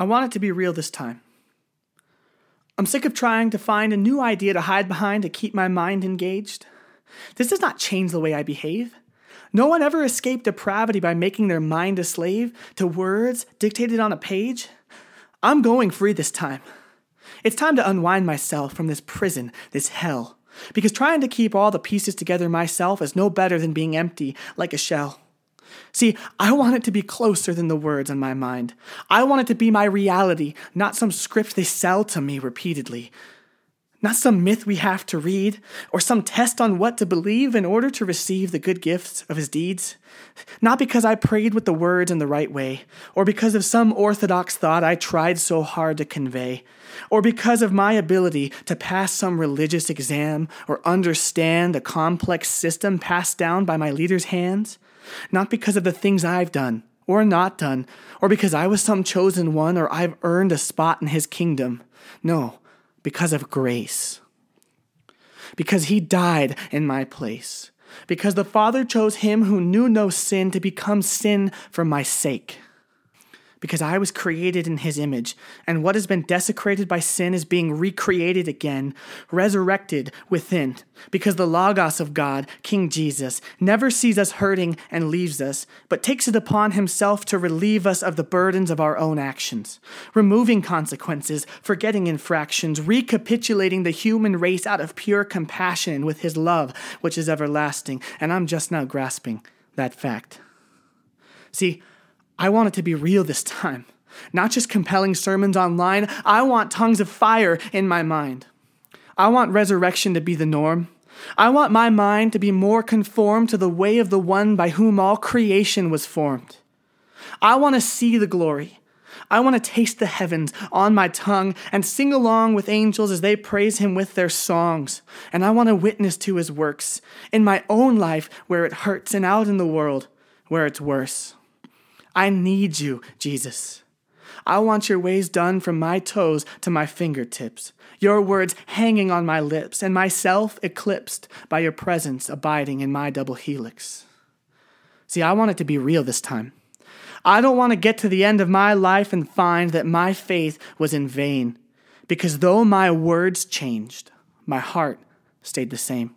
I want it to be real this time. I'm sick of trying to find a new idea to hide behind to keep my mind engaged. This does not change the way I behave. No one ever escaped depravity by making their mind a slave to words dictated on a page. I'm going free this time. It's time to unwind myself from this prison, this hell, because trying to keep all the pieces together myself is no better than being empty, like a shell. See, I want it to be closer than the words on my mind. I want it to be my reality, not some script they sell to me repeatedly. Not some myth we have to read, or some test on what to believe in order to receive the good gifts of his deeds. Not because I prayed with the words in the right way, or because of some orthodox thought I tried so hard to convey, or because of my ability to pass some religious exam or understand a complex system passed down by my leader's hands. Not because of the things I've done, or not done, or because I was some chosen one or I've earned a spot in his kingdom. No. Because of grace. Because he died in my place. Because the Father chose him who knew no sin to become sin for my sake. Because I was created in his image, and what has been desecrated by sin is being recreated again, resurrected within. Because the Logos of God, King Jesus, never sees us hurting and leaves us, but takes it upon himself to relieve us of the burdens of our own actions, removing consequences, forgetting infractions, recapitulating the human race out of pure compassion with his love, which is everlasting. And I'm just now grasping that fact. See, I want it to be real this time, not just compelling sermons online. I want tongues of fire in my mind. I want resurrection to be the norm. I want my mind to be more conformed to the way of the one by whom all creation was formed. I want to see the glory. I want to taste the heavens on my tongue and sing along with angels as they praise him with their songs. And I want to witness to his works in my own life where it hurts and out in the world where it's worse. I need you, Jesus. I want your ways done from my toes to my fingertips, your words hanging on my lips, and myself eclipsed by your presence abiding in my double helix. See, I want it to be real this time. I don't want to get to the end of my life and find that my faith was in vain, because though my words changed, my heart stayed the same.